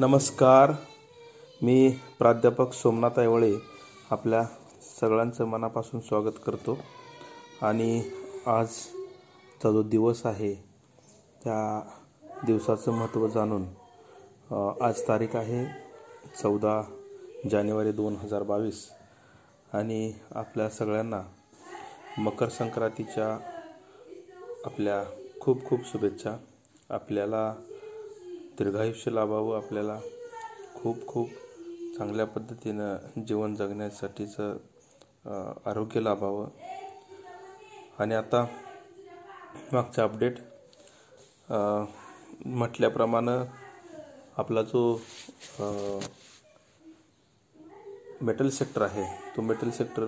नमस्कार, मी प्राध्यापक सोमनाथ एवळे आपल्या सगळ्यांचं मनापासून स्वागत करतो. आणि आजचा जो दिवस आहे त्या दिवसाचं महत्त्व जाणून, आज तारीख आहे 14 जानेवारी 2022 आणि आपल्या सगळ्यांना मकर संक्रांतीच्या आपल्या खूप खूप शुभेच्छा. आपल्याला दीर्घायुष्य लाभावं, आपल्याला खूप खूप चांगल्या पद्धतीनं जीवन जगण्यासाठीचं आरोग्य लाभावं. आणि आता मागचा अपडेट म्हटल्याप्रमाणे आपला जो मेटल सेक्टर आहे तो मेटल सेक्टर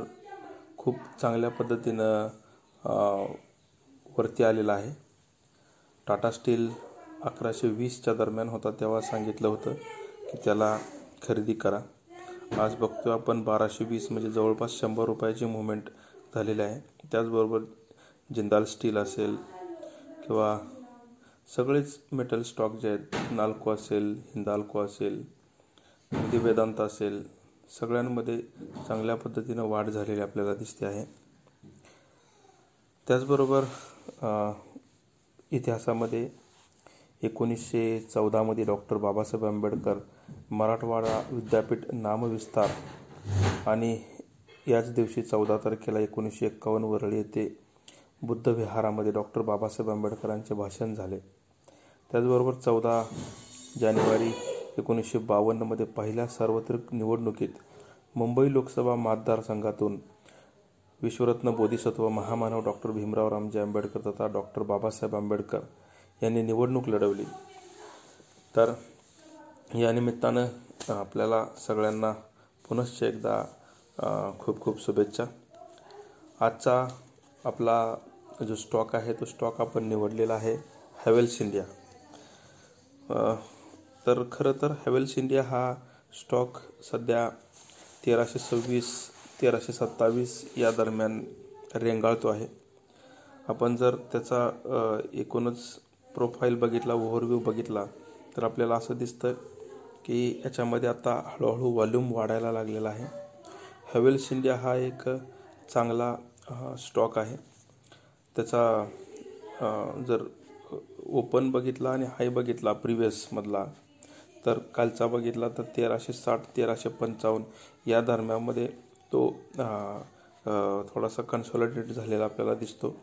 खूप चांगल्या पद्धतीनं वरती आलेला आहे. टाटा स्टील 1120च्या दरम्यान होता तेव्हा सांगितलं होतं की त्याला खरेदी करा. आज बघतो आपण 1220 म्हणजे जवळपास 100 रुपयाची मुवमेंट झालेली आहे. त्याचबरोबर जिंदाल स्टील असेल किंवा सगळेच मेटल स्टॉक जे आहेत, नाल्को असेल, हिंदाल्को असेल, वेदांत असेल, सगळ्यांमध्ये चांगल्या पद्धतीनं वाढ झालेली आपल्याला दिसते आहे. त्याचबरोबर इतिहासामध्ये 1914मध्ये डॉक्टर बाबासाहेब आंबेडकर मराठवाडा विद्यापीठ नामविस्तार आणि याच दिवशी 14 तारखेला 1951 वरळी येथे बुद्ध विहारामध्ये डॉक्टर बाबासाहेब आंबेडकरांचे भाषण झाले. त्याचबरोबर 14 जानेवारी 1952मध्ये पहिल्या सार्वत्रिक निवडणुकीत मुंबई लोकसभा मतदारसंघातून विश्वरत्न बोधिसत्व महामानव डॉक्टर भीमराव रामजी आंबेडकर तथा डॉक्टर बाबासाहेब आंबेडकर यांनी निवडणूक लढवली. तर या निमित्तानं आपल्याला सगळ्यांना पुनश्च एकदा खूप खूप शुभेच्छा. आजचा आपला जो स्टॉक आहे तो स्टॉक आपण निवडलेला आहे हॅवेल्स इंडिया. तर खरं तर हॅवेल्स इंडिया हा स्टॉक सध्या 1326-1327 या दरम्यान रेंगाळतो आहे. आपण जर त्याचा एकूणच प्रोफाईल बघितला, ओव्हरव्ह्यू बघितला तर आपल्याला असं दिसतं की याच्यामध्ये आता हळूहळू व्हॉल्यूम वाढायला लागलेला आहे. हॅवेल्स इंडिया हा एक चांगला स्टॉक आहे. त्याचा जर ओपन बघितला आणि हाय बघितला प्रिव्हियसमधला, तर कालचा बघितला तर 1360-1355 या दरम्यानमध्ये तो थोडासा कन्सॉलिडेट झालेला आपल्याला दिसतो.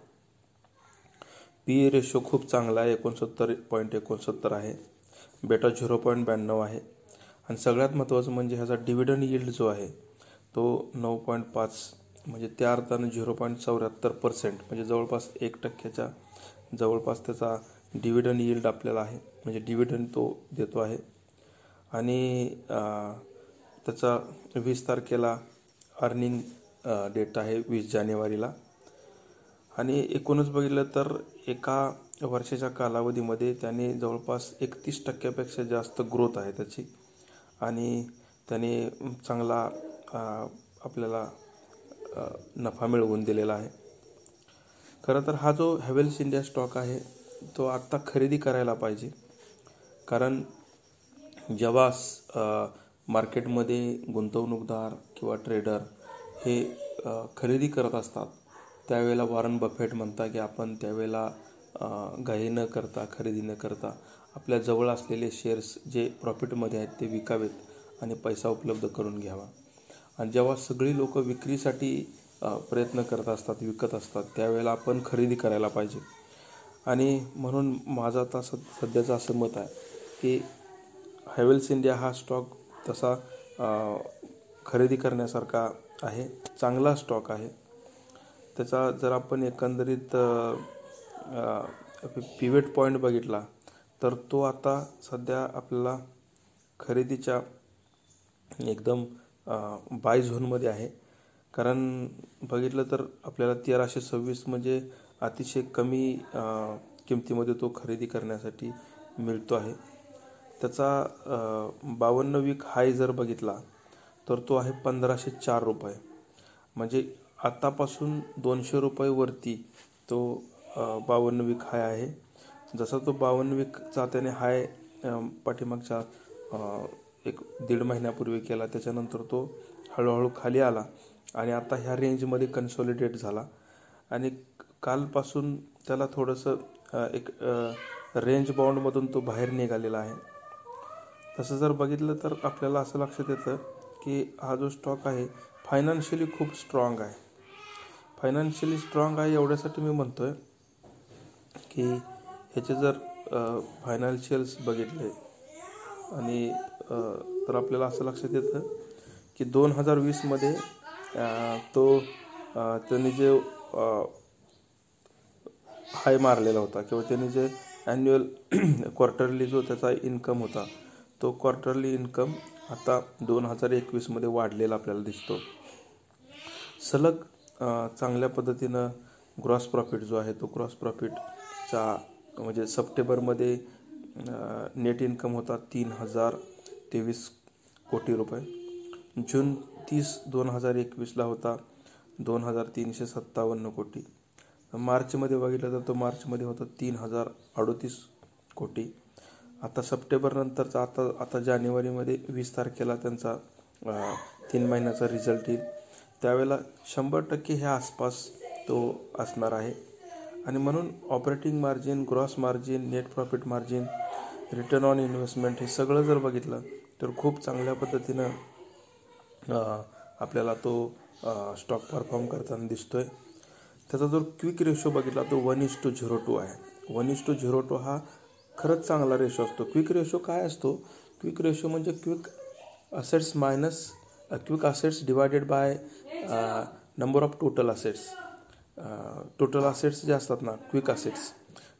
पी ई रेशो खूप चांगला आहे, 69.69 आहे. बेटा 0.92 आहे. आणि सगळ्यात महत्त्वाचं म्हणजे ह्याचा डिव्हिडंड यील्ड जो आहे तो 9.5 म्हणजे त्या अर्थानं 0.74% म्हणजे जवळपास 1%च्या जवळपास त्याचा डिव्हिडंड यील्ड आपल्याला आहे, म्हणजे डिव्हिडंड तो देतो आहे. आणि त्याचा 20 तारखेला अर्निंग डेट आहे, 20 जानेवारीला. आणि एकूणच बघितलं तर एका वर्षाच्या कालावधीमध्ये त्याने जवळपास 31%पेक्षा जास्त ग्रोथ आहे त्याची. आणि त्याने चांगला आपल्याला नफा मिळवून दिलेला आहे. खरं तर हा जो हॅवेल्स इंडिया स्टॉक आहे तो आत्ता खरेदी करायला पाहिजे, कारण जेव्हा मार्केटमध्ये गुंतवणूकदार किंवा ट्रेडर हे खरेदी करत असतात त्यावेळेला वॉरन बफेट म्हणता की आपण त्यावेळेला घाई न करता, खरेदी न करता आपल्या जवळ असलेले शेअर्स जे प्रॉफिटमध्ये आहेत ते विकावेत आणि पैसा उपलब्ध करून घ्यावा. आणि जेव्हा सगळी लोक विक्रीसाठी प्रयत्न करत असतात, विकत असतात, त्यावेळेला आपण खरेदी करायला पाहिजे. आणि म्हणून माझं आता सध्याचं असं मत आहे की हॅवेल्स इंडिया हा स्टॉक तसा खरेदी करण्यासारखा आहे, चांगला स्टॉक आहे. त्याचा जर आपण एकंदरीत पिव्हट पॉईंट बघितला तर तो आता सध्या आपल्याला खरेदीच्या एकदम बाय झोनमध्ये आहे. कारण बघितलं तर आपल्याला 1326 म्हणजे अतिशय कमी किमतीमध्ये तो खरेदी करण्यासाठी मिळतो आहे. त्याचा 52 वीक हाय जर बघितला तर तो आहे 1504 रुपये, म्हणजे आत्तापासून 200 रुपये वरती तो 52 वीक हाय आहे. जसा तो 52 वीकचा त्याने हाय पाठीमागच्या एक 1.5 महिन्यापूर्वी केला, त्याच्यानंतर तो हळूहळू खाली आला आणि आता ह्या रेंजमध्ये कन्सॉलिडेट झाला आणि कालपासून त्याला थोडंसं एक रेंज बाउंडमधून तो बाहेर निघालेला आहे. तसं जर बघितलं तर आपल्याला असं लक्षात येतं की हा जो स्टॉक आहे फायनान्शियली खूप स्ट्रॉंग आहे. फायनान्शियली स्ट्रॉंग आहे एवढ्यासाठी मी म्हणतो आहे की ह्याचे जर फायनान्शियल्स बघितले आणि तर आपल्याला असं लक्षात येतं की 2020मध्ये त्यांनी जे हाय मारलेला होता किंवा त्यांनी जे ॲन्युअल क्वार्टरली जो त्याचा इन्कम होता तो क्वार्टरली इन्कम आता 2021मध्ये वाढलेला आपल्याला दिसतो. सलग चांगल्या पद्धतीनं ग्रॉस प्रॉफिट जो आहे तो ग्रॉस प्रॉफिटचा म्हणजे सप्टेंबरमध्ये नेट इन्कम होता 3,023 कोटी रुपये, जून 30, 2021ला होता 2,357 कोटी, मार्चमध्ये बघितलं तर तो मार्चमध्ये होता 3,038 कोटी. आता सप्टेंबरनंतरचा आता जानेवारीमध्ये 20 तारखेला त्यांचा 3 महिन्याचा रिझल्ट येईल, त्यावेळेला 100% ह्या आसपास तो असणार आहे. आणि म्हणून operating margin, gross margin, net profit margin, return on investment हे सगळं जर बघितलं तर खूप चांगल्या पद्धतीनं आपल्याला तो स्टॉक परफॉर्म करताना दिसतो आहे. त्याचा जर क्विक रेशो बघितला तो 1:02 आहे. 1:02 हा खरंच चांगला रेशो असतो. क्विक रेशो काय असतो? क्विक रेशो म्हणजे quick assets minus quick assets divided by number of total assets. Total assets जे असतात ना क्विक असेट्स,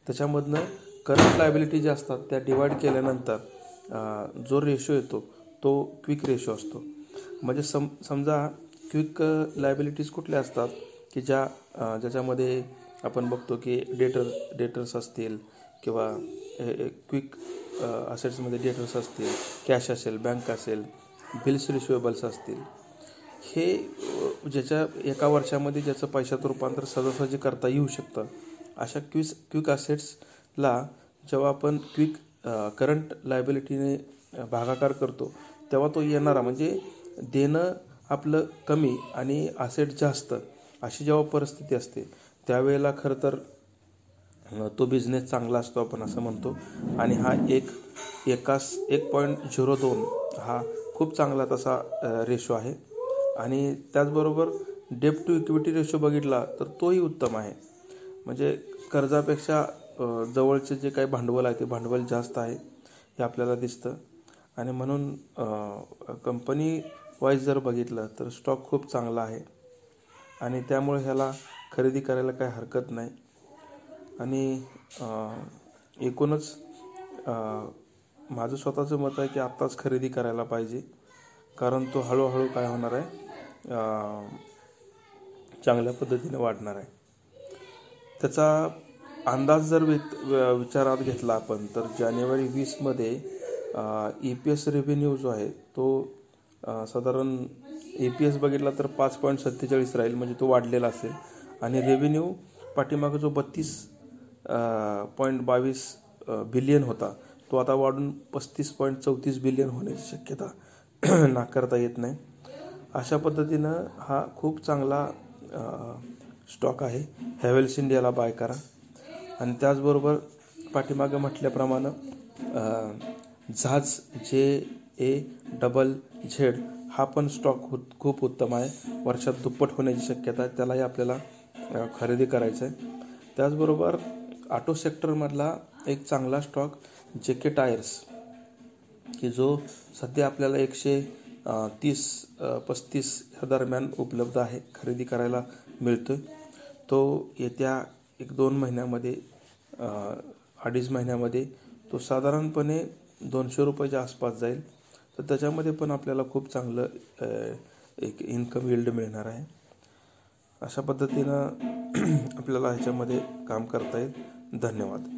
त्याच्यामधनं करंट लायबिलिटी ज्या असतात त्या डिवाईड केल्यानंतर जो रेशो येतो तो क्विक रेशो असतो. म्हणजे समजा क्विक लायबिलिटीज कुठल्या असतात की ज्याच्यामध्ये आपण बघतो की डेटर्स असतील किंवा क्विक असेट्समध्ये डेटर्स असतील, कॅश असेल, बँक असेल, बिल्स रिसिवेबल्स असतील. हे ज्याच्या एका वर्षामध्ये ज्याचं पैशात रूपांतर सहजासहजी करता येऊ शकतं अशा क्विक असेट्सला जेव्हा आपण क्विक करंट लायबिलिटीने भागाकार करतो तेव्हा तो येणारा म्हणजे देणं आपलं कमी आणि असेट जास्त अशी जेव्हा परिस्थिती असते त्यावेळेला खरं तर तो बिझनेस चांगला असतो आपण असं म्हणतो. आणि हा 1.02 हा खूप चांगला तसा रेशो आहे. आणि त्याचबरोबर डेप टू इक्विटी रेशो बघितला तर तोही उत्तम आहे. म्हणजे कर्जापेक्षा जवळचे जे काही भांडवल आहे ते भांडवल जास्त आहे हे आपल्याला दिसतं. आणि म्हणून कंपनी वाईज जर बघितलं तर स्टॉक खूप चांगला आहे आणि त्यामुळे ह्याला खरेदी करायला काही हरकत नाही. आणि एकूणच माझं स्वतःचं मत आहे की आत्ताच खरेदी करायला पाहिजे, कारण तो हळूहळू काय होणार आहे, चांगल्या पद्धतीने वाढणार आहे. त्याचा अंदाज जर विचारात घेतला आपण तर जानेवारी 20मध्ये EPS रेव्हेन्यू जो आहे तो साधारण EPS बघितला तर 5.47 राहील, म्हणजे तो वाढलेला असेल. आणि रेव्हेन्यू पाठीमागं जो 32.22 बिलियन होता तो आता वाढून 35.34 बिलियन होण्याची शक्यता नाकारता येत नाही. अशा पद्धतीनं हा खूप चांगला स्टॉक आहे. हॅवेल्स इंडियाला बाय करा. आणि त्याचबरोबर पाठीमागं म्हटल्याप्रमाणे झाज JAZZ हा पण स्टॉक खूप उत्तम आहे. वर्षात दुप्पट होण्याची शक्यता आहे, त्यालाही आपल्याला खरेदी करायचं आहे. त्याचबरोबर ऑटो सेक्टरमधला एक चांगला स्टॉक JK टायर्स की जो सध्या आपल्याला 130-135 ह्या दरम्यान उपलब्ध आहे, खरेदी करायला मिळतो. तो येत्या 1-2 महिन्यामध्ये 2.5 महिन्यामध्ये तो साधारणपणे 200 रुपयाच्या आसपास जाईल. तर त्याच्यामध्ये पण आपल्याला खूप चांगलं एक इन्कम यील्ड मिळणार आहे. अशा पद्धतीनं आपल्याला ह्याच्यामध्ये काम करता येईल. धन्यवाद.